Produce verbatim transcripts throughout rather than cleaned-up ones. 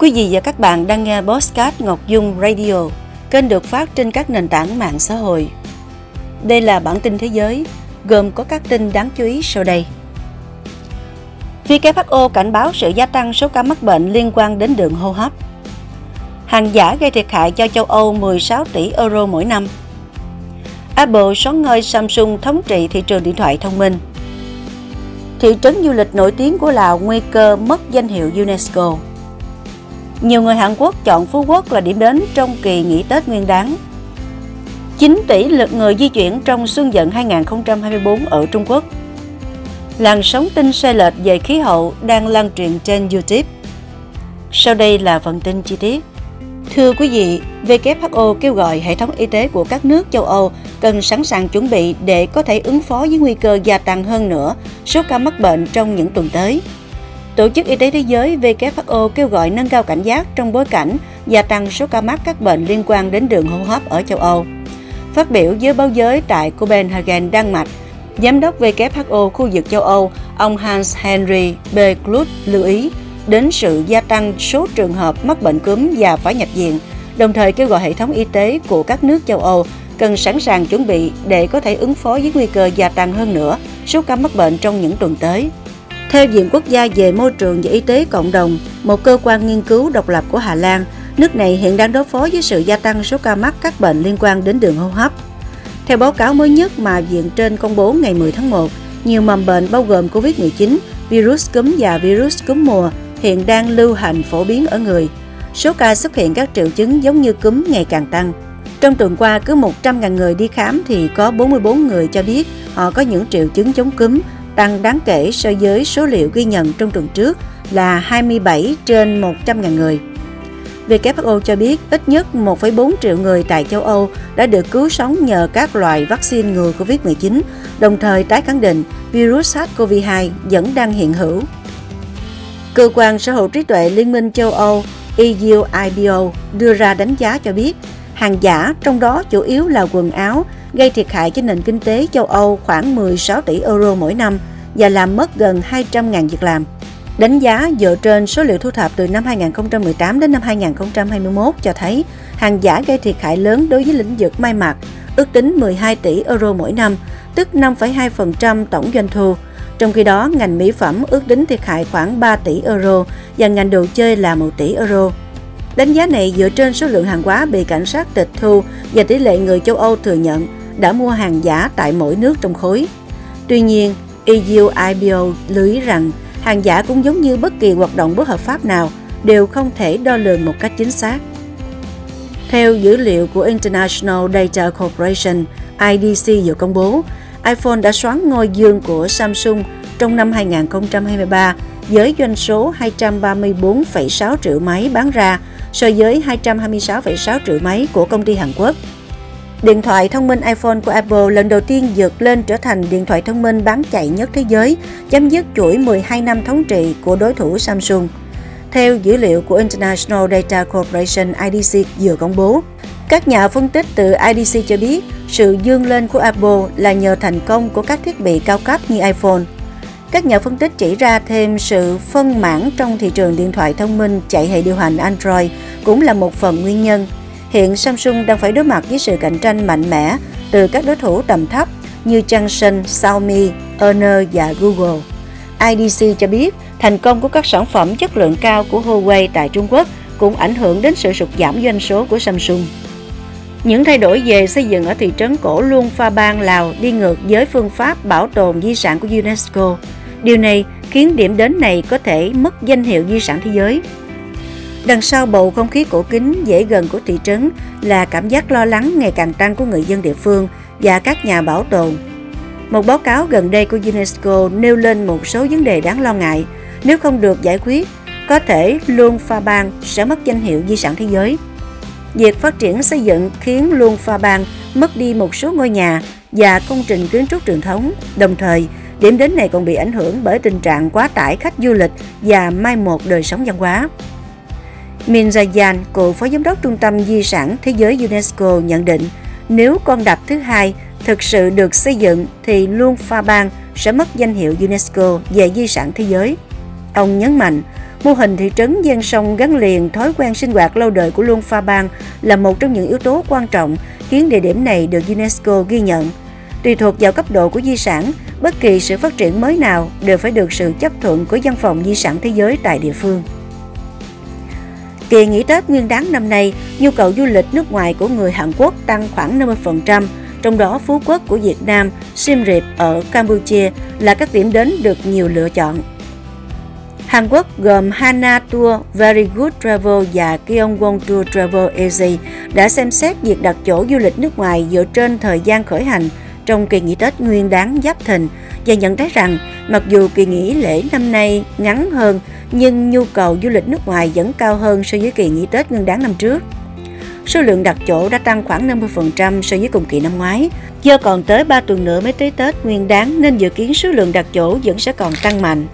Quý vị và các bạn đang nghe Bosscat Ngọc Dung Radio, kênh được phát trên các nền tảng mạng xã hội. Đây là bản tin thế giới, gồm có các tin đáng chú ý sau đây. vê kép hát o cảnh báo sự gia tăng số ca mắc bệnh liên quan đến đường hô hấp. Hàng giả gây thiệt hại cho châu Âu mười sáu tỷ euro mỗi năm. Apple soán ngôi Samsung thống trị thị trường điện thoại thông minh. Thị trấn du lịch nổi tiếng của Lào nguy cơ mất danh hiệu UNESCO. Nhiều người Hàn Quốc chọn Phú Quốc là điểm đến trong kỳ nghỉ Tết Nguyên đán. chín tỷ lượt người di chuyển trong Xuân vận hai không hai tư ở Trung Quốc. Làn sóng tin sai lệch về khí hậu đang lan truyền trên YouTube. Sau đây là phần tin chi tiết. Thưa quý vị, vê kép hát o kêu gọi hệ thống y tế của các nước châu Âu cần sẵn sàng chuẩn bị để có thể ứng phó với nguy cơ gia tăng hơn nữa số ca mắc bệnh trong những tuần tới. Tổ chức Y tế Thế giới vê kép hát o kêu gọi nâng cao cảnh giác trong bối cảnh gia tăng số ca mắc các bệnh liên quan đến đường hô hấp ở châu Âu. Phát biểu với báo giới tại Copenhagen, Đan Mạch, Giám đốc vê kép hát o khu vực châu Âu, ông Hans-Henry B. Klut lưu ý đến sự gia tăng số trường hợp mắc bệnh cúm và phải nhập viện, đồng thời kêu gọi hệ thống y tế của các nước châu Âu cần sẵn sàng chuẩn bị để có thể ứng phó với nguy cơ gia tăng hơn nữa số ca mắc bệnh trong những tuần tới. Theo Viện Quốc gia về Môi trường và Y tế Cộng đồng, một cơ quan nghiên cứu độc lập của Hà Lan, nước này hiện đang đối phó với sự gia tăng số ca mắc các bệnh liên quan đến đường hô hấp. Theo báo cáo mới nhất mà Viện trên công bố ngày mười tháng một, nhiều mầm bệnh bao gồm Covid mười chín, virus cúm và virus cúm mùa hiện đang lưu hành phổ biến ở người. Số ca xuất hiện các triệu chứng giống như cúm ngày càng tăng. Trong tuần qua, cứ một trăm nghìn người đi khám thì có bốn mươi bốn người cho biết họ có những triệu chứng chống cúm, tăng đáng kể so với số liệu ghi nhận trong tuần trước là hai mươi bảy trên một trăm nghìn người. vê kép hát o cho biết ít nhất một phẩy bốn triệu người tại châu Âu đã được cứu sống nhờ các loại vaccine ngừa Covid mười chín, đồng thời tái khẳng định virus SARS-xê o vê hai vẫn đang hiện hữu. Cơ quan sở hữu trí tuệ Liên minh châu Âu (E U I P O) đưa ra đánh giá cho biết hàng giả, trong đó chủ yếu là quần áo, gây thiệt hại cho nền kinh tế châu Âu khoảng mười sáu tỷ euro mỗi năm và làm mất gần hai trăm nghìn việc làm. Đánh giá dựa trên số liệu thu thập từ năm hai không một tám đến năm hai không hai mốt cho thấy hàng giả gây thiệt hại lớn đối với lĩnh vực may mặc, ước tính mười hai tỷ euro mỗi năm, tức năm phẩy hai phần trăm tổng doanh thu. Trong khi đó, ngành mỹ phẩm ước tính thiệt hại khoảng ba tỷ euro và ngành đồ chơi là một tỷ euro. Đánh giá này dựa trên số lượng hàng hóa bị cảnh sát tịch thu và tỷ lệ người châu Âu thừa nhận đã mua hàng giả tại mỗi nước trong khối. Tuy nhiên, E U I P O lưu ý rằng hàng giả cũng giống như bất kỳ hoạt động bất hợp pháp nào đều không thể đo lường một cách chính xác. Theo dữ liệu của International Data Corporation, I D C vừa công bố, iPhone đã soán ngôi dương của Samsung trong năm hai không hai ba với doanh số hai trăm ba mươi tư phẩy sáu triệu máy bán ra so với hai trăm hai mươi sáu phẩy sáu triệu máy của công ty Hàn Quốc. Điện thoại thông minh iPhone của Apple lần đầu tiên vượt lên trở thành điện thoại thông minh bán chạy nhất thế giới, chấm dứt chuỗi mười hai năm thống trị của đối thủ Samsung. Theo dữ liệu của International Data Corporation I D C vừa công bố, các nhà phân tích từ I D C cho biết sự vươn lên của Apple là nhờ thành công của các thiết bị cao cấp như iPhone. Các nhà phân tích chỉ ra thêm sự phân mảng trong thị trường điện thoại thông minh chạy hệ điều hành Android cũng là một phần nguyên nhân. Hiện Samsung đang phải đối mặt với sự cạnh tranh mạnh mẽ từ các đối thủ tầm thấp như Transsion, Xiaomi, Honor và Google. I D C cho biết thành công của các sản phẩm chất lượng cao của Huawei tại Trung Quốc cũng ảnh hưởng đến sự sụt giảm doanh số của Samsung. Những thay đổi về xây dựng ở thị trấn cổ Luang Prabang, Lào đi ngược với phương pháp bảo tồn di sản của UNESCO. Điều này khiến điểm đến này có thể mất danh hiệu di sản thế giới. Đằng sau bầu không khí cổ kính dễ gần của thị trấn là cảm giác lo lắng ngày càng tăng của người dân địa phương và các nhà bảo tồn. Một báo cáo gần đây của UNESCO nêu lên một số vấn đề đáng lo ngại. Nếu không được giải quyết, có thể Luang Prabang sẽ mất danh hiệu di sản thế giới. Việc phát triển xây dựng khiến Luang Prabang mất đi một số ngôi nhà và công trình kiến trúc truyền thống. Đồng thời, điểm đến này còn bị ảnh hưởng bởi tình trạng quá tải khách du lịch và mai một đời sống văn hóa. Min Zai Yan, cựu phó giám đốc Trung tâm Di sản Thế giới UNESCO nhận định, nếu con đập thứ hai thực sự được xây dựng thì Luang Prabang sẽ mất danh hiệu UNESCO về di sản thế giới. Ông nhấn mạnh, Mô hình thị trấn ven sông gắn liền thói quen sinh hoạt lâu đời của Luang Prabang là một trong những yếu tố quan trọng khiến địa điểm này được UNESCO ghi nhận. Tùy thuộc vào cấp độ của di sản, bất kỳ sự phát triển mới nào đều phải được sự chấp thuận của Văn phòng Di sản Thế giới tại địa phương. Kỳ nghỉ Tết Nguyên đán năm nay, nhu cầu du lịch nước ngoài của người Hàn Quốc tăng khoảng năm mươi phần trăm, trong đó Phú Quốc của Việt Nam, Siem Reap ở Campuchia là các điểm đến được nhiều lựa chọn. Hàn Quốc gồm Hana Tour, Very Good Travel và Kyongwon Tour Travel Easy đã xem xét việc đặt chỗ du lịch nước ngoài dựa trên thời gian khởi hành trong kỳ nghỉ Tết Nguyên đán Giáp Thìn và nhận thấy rằng mặc dù kỳ nghỉ lễ năm nay ngắn hơn nhưng nhu cầu du lịch nước ngoài vẫn cao hơn so với kỳ nghỉ Tết Nguyên đán năm trước. Số lượng đặt chỗ đã tăng khoảng năm mươi phần trăm so với cùng kỳ năm ngoái. Do còn tới ba tuần nữa mới tới Tết Nguyên đán nên dự kiến số lượng đặt chỗ vẫn sẽ còn tăng mạnh.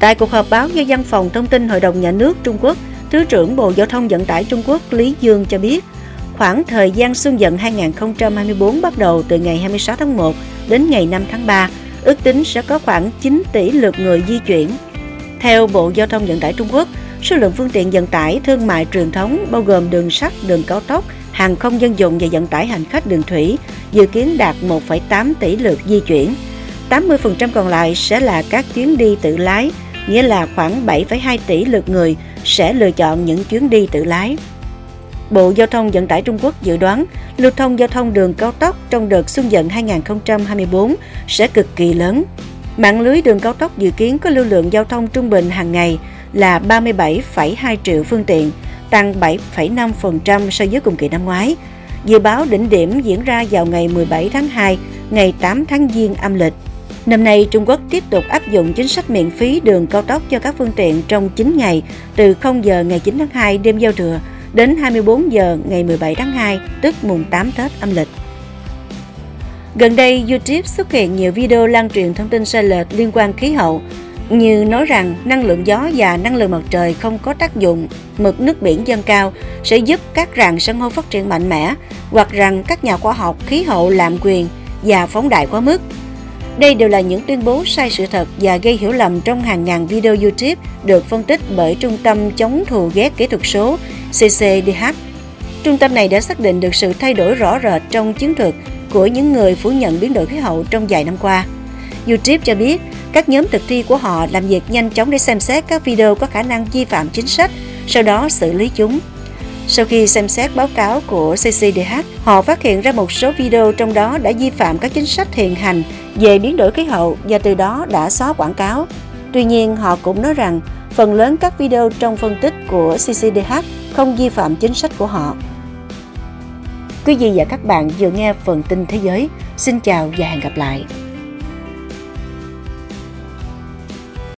Tại cuộc họp báo do Văn phòng Thông tin Hội đồng Nhà nước Trung Quốc, Thứ trưởng Bộ Giao thông Vận tải Trung Quốc Lý Dương cho biết, khoảng thời gian Xuân vận hai không hai tư bắt đầu từ ngày hai mươi sáu tháng một đến ngày năm tháng ba, ước tính sẽ có khoảng chín tỷ lượt người di chuyển. Theo Bộ Giao thông Vận tải Trung Quốc, số lượng phương tiện vận tải thương mại truyền thống bao gồm đường sắt, đường cao tốc, hàng không dân dụng và vận tải hành khách đường thủy dự kiến đạt một phẩy tám tỷ lượt di chuyển. tám mươi phần trăm còn lại sẽ là các chuyến đi tự lái, nghĩa là khoảng bảy phẩy hai tỷ lượt người sẽ lựa chọn những chuyến đi tự lái. Bộ Giao thông Vận tải Trung Quốc dự đoán lưu thông giao thông đường cao tốc trong đợt Xuân vận hai không hai tư sẽ cực kỳ lớn. Mạng lưới đường cao tốc dự kiến có lưu lượng giao thông trung bình hàng ngày là ba mươi bảy phẩy hai triệu phương tiện, tăng bảy phẩy năm phần trăm so với cùng kỳ năm ngoái. Dự báo đỉnh điểm diễn ra vào ngày mười bảy tháng hai, ngày tám tháng Giêng âm lịch. Năm nay, Trung Quốc tiếp tục áp dụng chính sách miễn phí đường cao tốc cho các phương tiện trong chín ngày, từ không giờ ngày chín tháng hai đêm giao thừa đến hai mươi bốn giờ ngày mười bảy tháng hai, tức mùng tám Tết âm lịch. Gần đây, YouTube xuất hiện nhiều video lan truyền thông tin sai lệch liên quan khí hậu, như nói rằng năng lượng gió và năng lượng mặt trời không có tác dụng, mực nước biển dâng cao sẽ giúp các rạn san hô phát triển mạnh mẽ, hoặc rằng các nhà khoa học khí hậu lạm quyền và phóng đại quá mức. Đây đều là những tuyên bố sai sự thật và gây hiểu lầm trong hàng ngàn video YouTube được phân tích bởi Trung tâm chống thù ghét kỹ thuật số C C D H. Trung tâm này đã xác định được sự thay đổi rõ rệt trong chiến thuật của những người phủ nhận biến đổi khí hậu trong vài năm qua. YouTube cho biết, các nhóm thực thi của họ làm việc nhanh chóng để xem xét các video có khả năng vi phạm chính sách, sau đó xử lý chúng. Sau khi xem xét báo cáo của C C D H, họ phát hiện ra một số video trong đó đã vi phạm các chính sách hiện hành về biến đổi khí hậu và từ đó đã xóa quảng cáo. Tuy nhiên, họ cũng nói rằng phần lớn các video trong phân tích của C C D H không vi phạm chính sách của họ. Quý vị và các bạn vừa nghe phần tin thế giới. Xin chào và hẹn gặp lại!